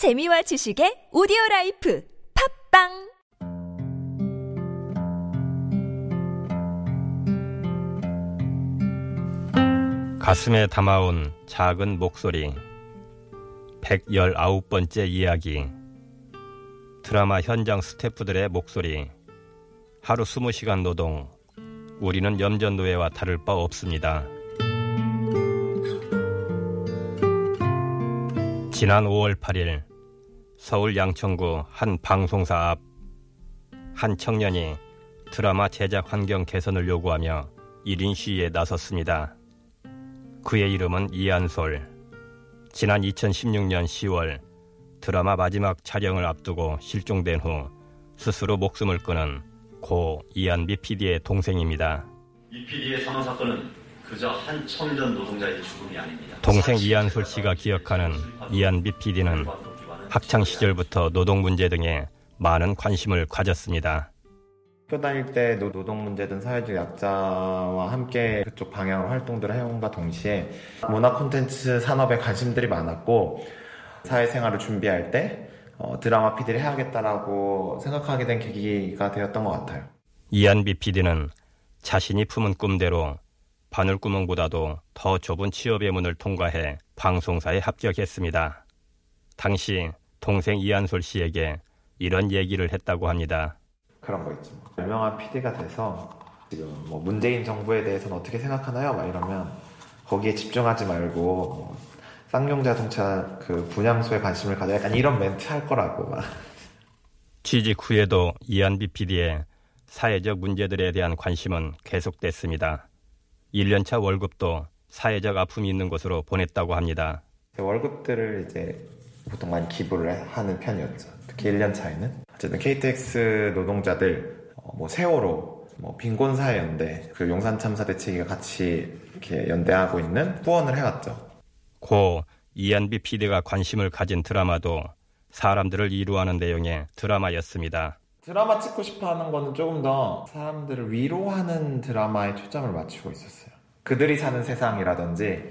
재미와 지식의 오디오라이프 팟빵 가슴에 담아온 작은 목소리 119번째 이야기 드라마 현장 스태프들의 목소리 하루 20시간 노동 우리는 염전노예와 다를 바 없습니다. 지난 5월 8일 서울 양천구 한 방송사 앞 한 청년이 드라마 제작 환경 개선을 요구하며 1인 시위에 나섰습니다. 그의 이름은 이한솔. 지난 2016년 10월 드라마 마지막 촬영을 앞두고 실종된 후 스스로 목숨을 끊은 고 이한비 PD의 동생입니다. 이 PD의 사망 사건은 그저 한 청년 노동자의 죽음이 아닙니다. 동생 이한솔 씨가 기억하는 이한비 PD는 학창 시절부터 노동 문제 등에 많은 관심을 가졌습니다. 학교 다닐 때 노동 문제든 사회적 약자와 함께 그쪽 방향으로 활동들을 해온과 동시에 문화 콘텐츠 산업에 관심들이 많았고 사회생활을 준비할 때 드라마 PD를 해야겠다라고 생각하게 된 계기가 되었던 것 같아요. 이한비 PD는 자신이 품은 꿈대로 바늘구멍보다도 더 좁은 취업의 문을 통과해 방송사에 합격했습니다. 당시 동생 이한솔 씨에게 이런 얘기를 했다고 합니다. 그런 거 있죠. 유명한 PD가 돼서 지금 뭐 문재인 정부에 대해서는 어떻게 생각하나요? 막 이러면 거기에 집중하지 말고 뭐 쌍용자동차 그 분향소에 관심을 가져 약간 이런 멘트 할 거라고 막. 취직 후에도 이한비 PD의 사회적 문제들에 대한 관심은 계속됐습니다. 1년차 월급도 사회적 아픔이 있는 곳으로 보냈다고 합니다. 월급들을 이제 보통 많이 기부를 하는 편이었죠. 특히 1년차에는. 어쨌든 KTX 노동자들, 세월호, 빈곤사회연대, 그 용산참사대책위가 같이 이렇게 연대하고 있는 후원을 해왔죠. 고 이한비 PD가 관심을 가진 드라마도 사람들을 이루하는 내용의 드라마였습니다. 드라마 찍고 싶어하는 거는 조금 더 사람들을 위로하는 드라마에 초점을 맞추고 있었어요. 그들이 사는 세상이라든지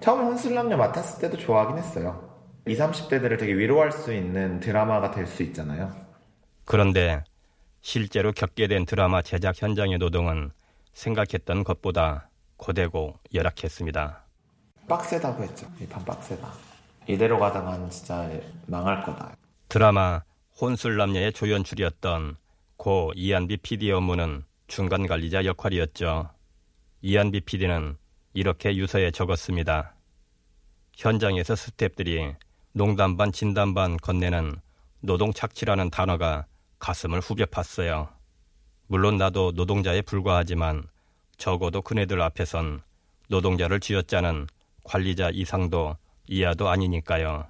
처음 혼술남녀 맡았을 때도 좋아하긴 했어요. 20, 30대들을 되게 위로할 수 있는 드라마가 될 수 있잖아요. 그런데 실제로 겪게 된 드라마 제작 현장의 노동은 생각했던 것보다 고되고 열악했습니다. 빡세다고 했죠. 이 판 빡세다. 이대로 가다간 진짜 망할 거다. 드라마 혼술남녀의 조연출이었던 고 이한비 PD의 업무는 중간 관리자 역할이었죠. 이한비 PD는 이렇게 유서에 적었습니다. 현장에서 스태프들이 농담 반 진담 반 건네는 노동 착취라는 단어가 가슴을 후벼 팠어요. 물론 나도 노동자에 불과하지만 적어도 그네들 앞에선 노동자를 쥐어짜는 관리자 이상도 이하도 아니니까요.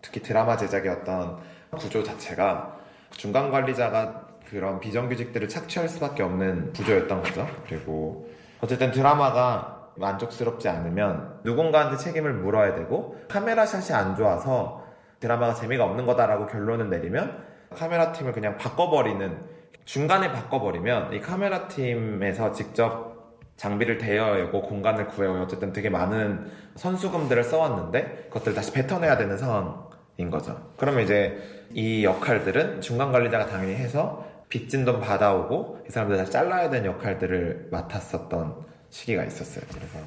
특히 드라마 제작의 어떤 구조 자체가 중간 관리자가 그런 비정규직들을 착취할 수밖에 없는 구조였던 거죠. 그리고 어쨌든 드라마가 만족스럽지 않으면 누군가한테 책임을 물어야 되고 카메라 샷이 안 좋아서 드라마가 재미가 없는 거다라고 결론을 내리면 카메라 팀을 그냥 바꿔버리는 중간에 바꿔버리면 이 카메라 팀에서 직접 장비를 대여하고 공간을 구해오고 어쨌든 되게 많은 선수금들을 써왔는데 그것들을 다시 뱉어내야 되는 상황인 거죠. 그러면 이제 이 역할들은 중간 관리자가 당연히 해서 빚진 돈 받아오고 이 사람들 다 잘라야 되는 역할들을 맡았었던 시기가 있었어요. 그래서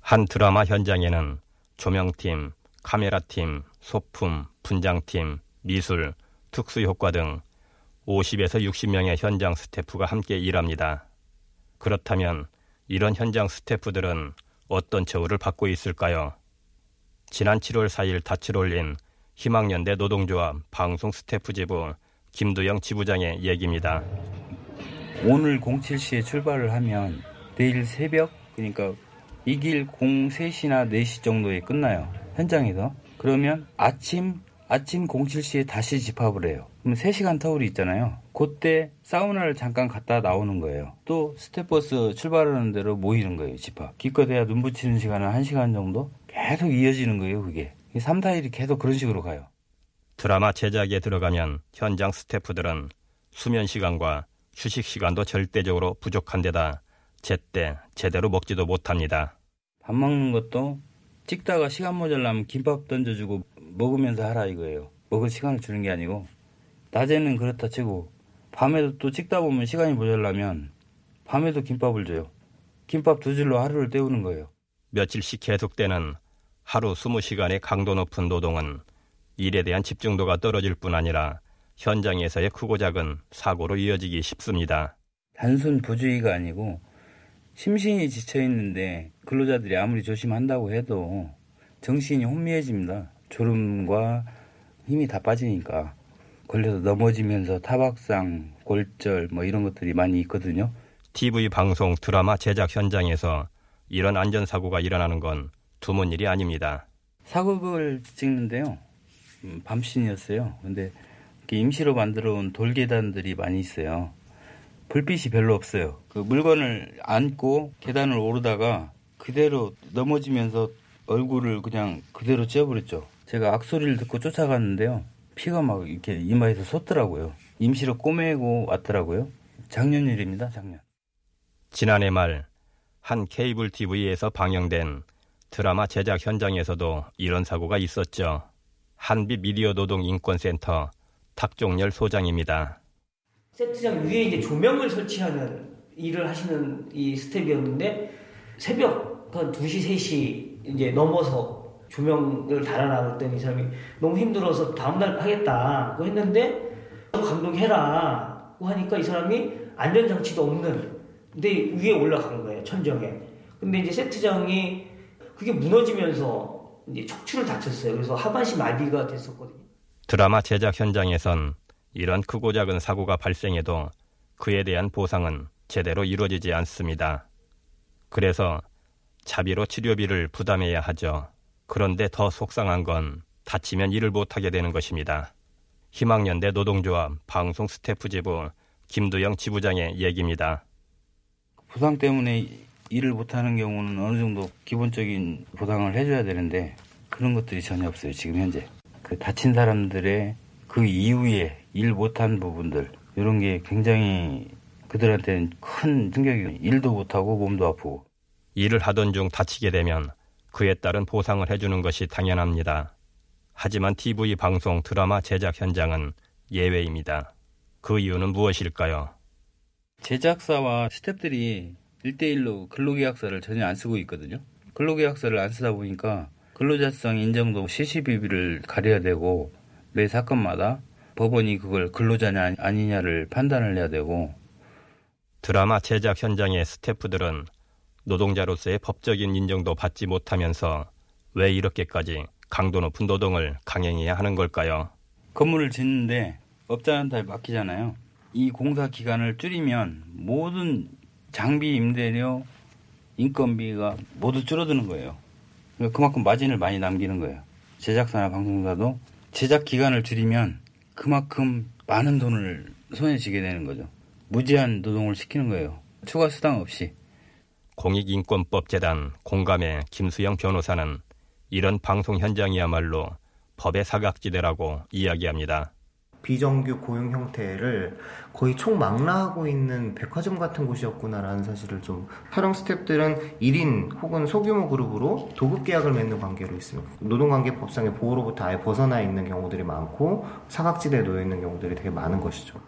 한 드라마 현장에는 조명팀, 카메라팀, 소품, 분장팀, 미술, 특수효과 등 50에서 60명의 현장 스태프가 함께 일합니다. 그렇다면 이런 현장 스태프들은 어떤 처우를 받고 있을까요? 지난 7월 4일 닻을 올린 희망연대 노동조합 방송 스태프지부 김두영 지부장의 얘기입니다. 오늘 07시에 출발을 하면 내일 새벽, 그러니까 이 길 03시나 4시 정도에 끝나요. 현장에서. 그러면 아침 07시에 다시 집합을 해요. 그럼 3시간 터울이 있잖아요. 그때 사우나를 잠깐 갔다 나오는 거예요. 또 스텝버스 출발하는 대로 모이는 거예요. 집합. 기껏해야 눈 붙이는 시간은 1시간 정도? 계속 이어지는 거예요. 그게. 3, 4일이 계속 그런 식으로 가요. 드라마 제작에 들어가면 현장 스태프들은 수면 시간과 휴식 시간도 절대적으로 부족한 데다 제때 제대로 먹지도 못합니다. 밥 먹는 것도 찍다가 시간 모자라면 김밥 던져주고 먹으면서 하라 이거예요. 먹을 시간을 주는 게 아니고 낮에는 그렇다 치고 밤에도 또 찍다 보면 시간이 모자라면 밤에도 김밥을 줘요. 김밥 두 줄로 하루를 때우는 거예요. 며칠씩 계속되는 하루 20시간의 강도 높은 노동은 일에 대한 집중도가 떨어질 뿐 아니라 현장에서의 크고 작은 사고로 이어지기 쉽습니다. 단순 부주의가 아니고 심신이 지쳐있는데 근로자들이 아무리 조심한다고 해도 정신이 혼미해집니다. 졸음과 힘이 다 빠지니까. 걸려서 넘어지면서 타박상, 골절 뭐 이런 것들이 많이 있거든요. TV 방송, 드라마 제작 현장에서 이런 안전사고가 일어나는 건 드문 일이 아닙니다. 사극을 찍는데요. 밤신이었어요. 근데 임시로 만들어온 돌계단들이 많이 있어요. 불빛이 별로 없어요. 그 물건을 안고 계단을 오르다가 그대로 넘어지면서 얼굴을 그냥 그대로 찧어버렸죠. 제가 악소리를 듣고 쫓아갔는데요. 피가 막 이렇게 이마에서 솟더라고요. 임시로 꼬매고 왔더라고요. 작년 일입니다, 작년. 지난해 말 한 케이블 TV에서 방영된 드라마 제작 현장에서도 이런 사고가 있었죠. 한빛 미디어노동인권센터 탁종열 소장입니다. 세트장 위에 이제 조명을 설치하는 일을 하시는 이 스텝이었는데 새벽 한 2시, 3시 이제 넘어서 조명을 달아라 그랬더니 이 사람이 너무 힘들어서 다음날 하겠다고 했는데 감독해라고 하니까 이 사람이 안전장치도 없는 근데 위에 올라간 거예요, 천정에. 근데 이제 세트장이 그게 무너지면서 이제 척추를 다쳤어요. 그래서 하반신 마비가 됐었거든요. 드라마 제작 현장에선 이런 크고 작은 사고가 발생해도 그에 대한 보상은 제대로 이루어지지 않습니다. 그래서 자비로 치료비를 부담해야 하죠. 그런데 더 속상한 건 다치면 일을 못하게 되는 것입니다. 희망연대 노동조합 방송 스태프지부 김두영 지부장의 얘기입니다. 보상 때문에 일을 못하는 경우는 어느 정도 기본적인 보상을 해줘야 되는데 그런 것들이 전혀 없어요, 지금 현재. 그 다친 사람들의 그 이후에 일 못한 부분들 이런 게 굉장히 그들한테는 큰 충격이에요. 일도 못하고 몸도 아프고. 일을 하던 중 다치게 되면 그에 따른 보상을 해주는 것이 당연합니다. 하지만 TV 방송 드라마 제작 현장은 예외입니다. 그 이유는 무엇일까요? 제작사와 스태프들이 1:1로 근로계약서를 전혀 안 쓰고 있거든요. 근로계약서를 안 쓰다 보니까 근로자성 인정도 CCBB를 가려야 되고 매 사건마다 법원이 그걸 근로자냐 아니냐를 판단을 해야 되고 드라마 제작 현장의 스태프들은 노동자로서의 법적인 인정도 받지 못하면서 왜 이렇게까지 강도 높은 노동을 강행해야 하는 걸까요? 건물을 짓는데 업자한테 맡기잖아요. 이 공사 기간을 줄이면 모든 장비, 임대료, 인건비가 모두 줄어드는 거예요. 그만큼 마진을 많이 남기는 거예요. 제작사나 방송사도 제작 기간을 줄이면 그만큼 많은 돈을 손에 쥐게 되는 거죠. 무제한 노동을 시키는 거예요. 추가 수당 없이. 공익인권법재단 공감의 김수영 변호사는 이런 방송 현장이야말로 법의 사각지대라고 이야기합니다. 비정규 고용 형태를 거의 총망라하고 있는 백화점 같은 곳이었구나라는 사실을 좀 촬영 스태프들은 1인 혹은 소규모 그룹으로 도급 계약을 맺는 관계로 있습니다. 노동관계법상의 보호로부터 아예 벗어나 있는 경우들이 많고 사각지대에 놓여 있는 경우들이 되게 많은 것이죠.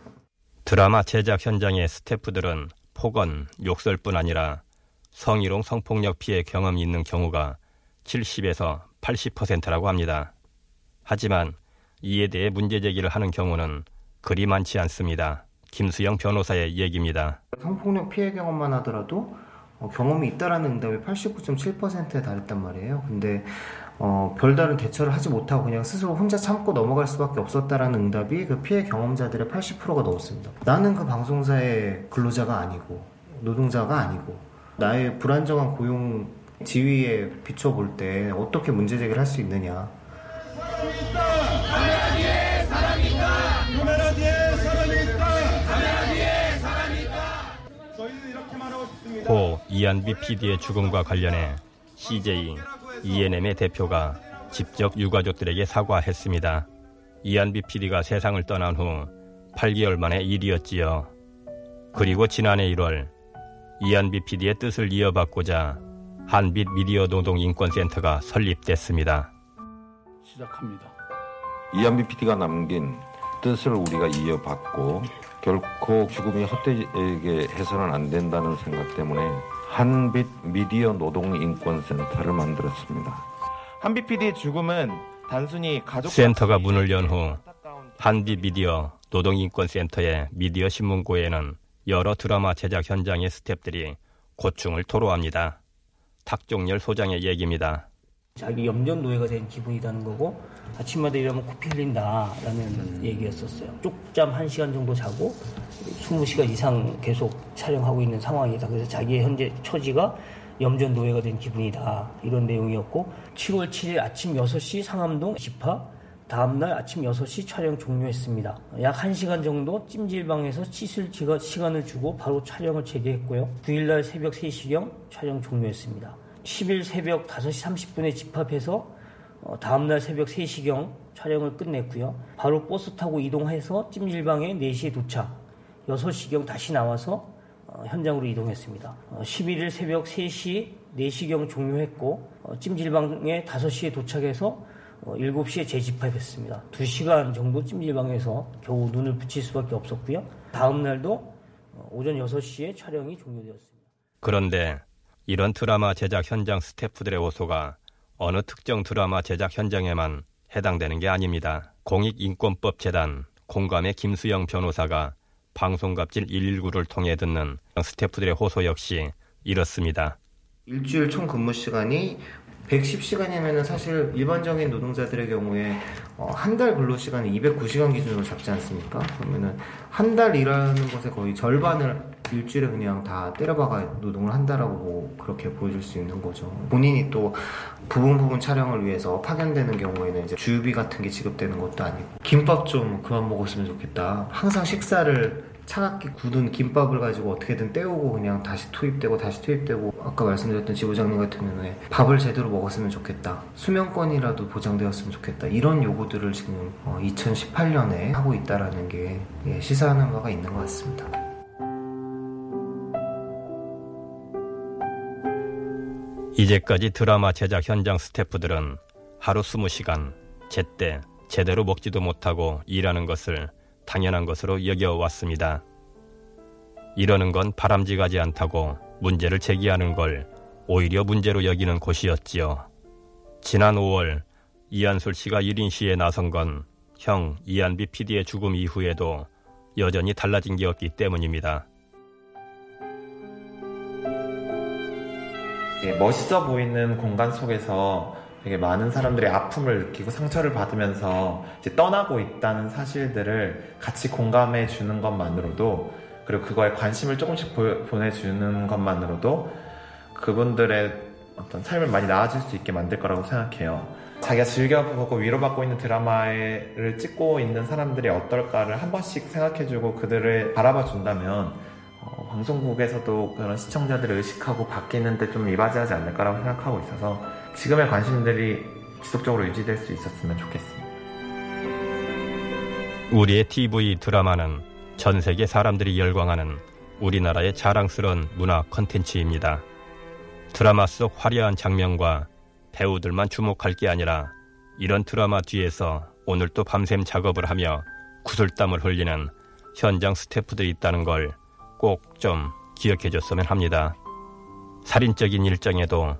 드라마 제작 현장의 스태프들은 폭언, 욕설뿐 아니라 성희롱, 성폭력 피해 경험이 있는 경우가 70에서 80%라고 합니다. 하지만 이에 대해 문제 제기를 하는 경우는 그리 많지 않습니다. 김수영 변호사의 얘기입니다. 성폭력 피해 경험만 하더라도 경험이 있다라는 응답이 89.7%에 달했단 말이에요. 근데 별다른 대처를 하지 못하고 그냥 스스로 혼자 참고 넘어갈 수밖에 없었다라는 응답이 그 피해 경험자들의 80%가 넘었습니다. 나는 그 방송사의 근로자가 아니고 노동자가 아니고 나의 불안정한 고용 지위에 비춰볼 때 어떻게 문제 제기를 할 수 있느냐. 고 이한비 PD의 죽음과 관련해 CJ, ENM의 대표가 직접 유가족들에게 사과했습니다. 이한비 PD가 세상을 떠난 후 8개월 만의 일이었지요. 그리고 지난해 1월 이한비 PD의 뜻을 이어받고자 한빛 미디어노동인권센터가 설립됐습니다. 시작합니다. 이한비 PD가 남긴 뜻을 우리가 이어받고 결코 죽음이 헛되게 해서는 안 된다는 생각 때문에 한빛 미디어노동인권센터를 만들었습니다. 한빛 PD의 죽음은 단순히 가족... 센터가 문을 연 후 한빛 미디어 노동인권센터의 미디어 신문고에는 여러 드라마 제작 현장의 스태프들이 고충을 토로합니다. 탁종열 소장의 얘기입니다. 자기 염전노예가 된 기분이라는 거고 아침마다 일하면 코피 흘린다라는 얘기였었어요. 쪽잠 1시간 정도 자고 20시간 이상 계속 촬영하고 있는 상황이다. 그래서 자기의 현재 처지가 염전노예가 된 기분이다. 이런 내용이었고 7월 7일 아침 6시 상암동 집합 다음날 아침 6시 촬영 종료했습니다. 약 1시간 정도 찜질방에서 씻을 시간을 주고 바로 촬영을 재개했고요. 9일날 새벽 3시경 촬영 종료했습니다. 10일 새벽 5시 30분에 집합해서 다음날 새벽 3시경 촬영을 끝냈고요. 바로 버스 타고 이동해서 찜질방에 4시에 도착, 6시경 다시 나와서 현장으로 이동했습니다. 11일 새벽 3시, 4시경 종료했고 찜질방에 5시에 도착해서 7시에 재집합했습니다. 2시간 정도 찜질방에서 겨우 눈을 붙일 수밖에 없었고요. 다음 날도 오전 6시에 촬영이 종료되었습니다. 그런데 이런 드라마 제작 현장 스태프들의 호소가 어느 특정 드라마 제작 현장에만 해당되는 게 아닙니다. 공익인권법 재단 공감의 김수영 변호사가 방송갑질 119를 통해 듣는 스태프들의 호소 역시 이렇습니다. 일주일 총 근무 시간이 110시간이면 사실 일반적인 노동자들의 경우에 한 달 근로시간을 209시간 기준으로 잡지 않습니까? 그러면은 한 달 일하는 것에 거의 절반을 일주일에 그냥 다 때려박아 노동을 한다라고 뭐 그렇게 보여줄 수 있는 거죠. 본인이 또 부분 촬영을 위해서 파견되는 경우에는 이제 주유비 같은 게 지급되는 것도 아니고 김밥 좀 그만 먹었으면 좋겠다. 항상 식사를 차갑게 굳은 김밥을 가지고 어떻게든 때우고 그냥 다시 투입되고 다시 투입되고 아까 말씀드렸던 지부장님 같은 경우에 밥을 제대로 먹었으면 좋겠다. 수면권이라도 보장되었으면 좋겠다. 이런 요구들을 지금 2018년에 하고 있다라는 게 시사하는 바가 있는 것 같습니다. 이제까지 드라마 제작 현장 스태프들은 하루 20시간 제때 제대로 먹지도 못하고 일하는 것을 당연한 것으로 여겨왔습니다. 이러는 건 바람직하지 않다고 문제를 제기하는 걸 오히려 문제로 여기는 곳이었지요. 지난 5월 이한솔 씨가 1인 시에 나선 건 형 이한비 PD의 죽음 이후에도 여전히 달라진 게 없기 때문입니다. 멋있어 보이는 공간 속에서 되게 많은 사람들의 아픔을 느끼고 상처를 받으면서 이제 떠나고 있다는 사실들을 같이 공감해 주는 것만으로도 그리고 그거에 관심을 조금씩 보내주는 것만으로도 그분들의 어떤 삶을 많이 나아질 수 있게 만들 거라고 생각해요. 자기가 즐겨보고 위로받고 있는 드라마를 찍고 있는 사람들이 어떨까를 한 번씩 생각해주고 그들을 바라봐 준다면 방송국에서도 그런 시청자들을 의식하고 바뀌는 데 좀 이바지하지 않을까라고 생각하고 있어서 지금의 관심들이 지속적으로 유지될 수 있었으면 좋겠습니다. 우리의 TV 드라마는 전 세계 사람들이 열광하는 우리나라의 자랑스러운 문화 콘텐츠입니다. 드라마 속 화려한 장면과 배우들만 주목할 게 아니라 이런 드라마 뒤에서 오늘 또 밤샘 작업을 하며 구슬땀을 흘리는 현장 스태프들이 있다는 걸 꼭 좀 기억해줬으면 합니다. 살인적인 일정에도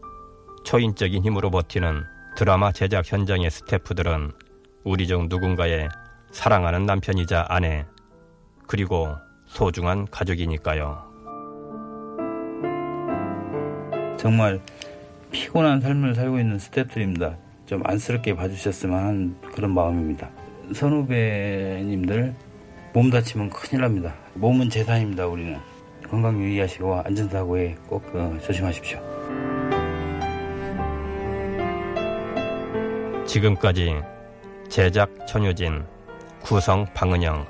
초인적인 힘으로 버티는 드라마 제작 현장의 스태프들은 우리 중 누군가의 사랑하는 남편이자 아내 그리고 소중한 가족이니까요. 정말 피곤한 삶을 살고 있는 스태프들입니다. 좀 안쓰럽게 봐주셨으면 하는 그런 마음입니다. 선후배님들 몸 다치면 큰일 납니다. 몸은 재산입니다. 우리는 건강 유의하시고 안전사고에 꼭 조심하십시오. 지금까지 제작 전효진, 구성 방은영,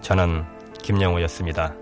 저는 김영호였습니다.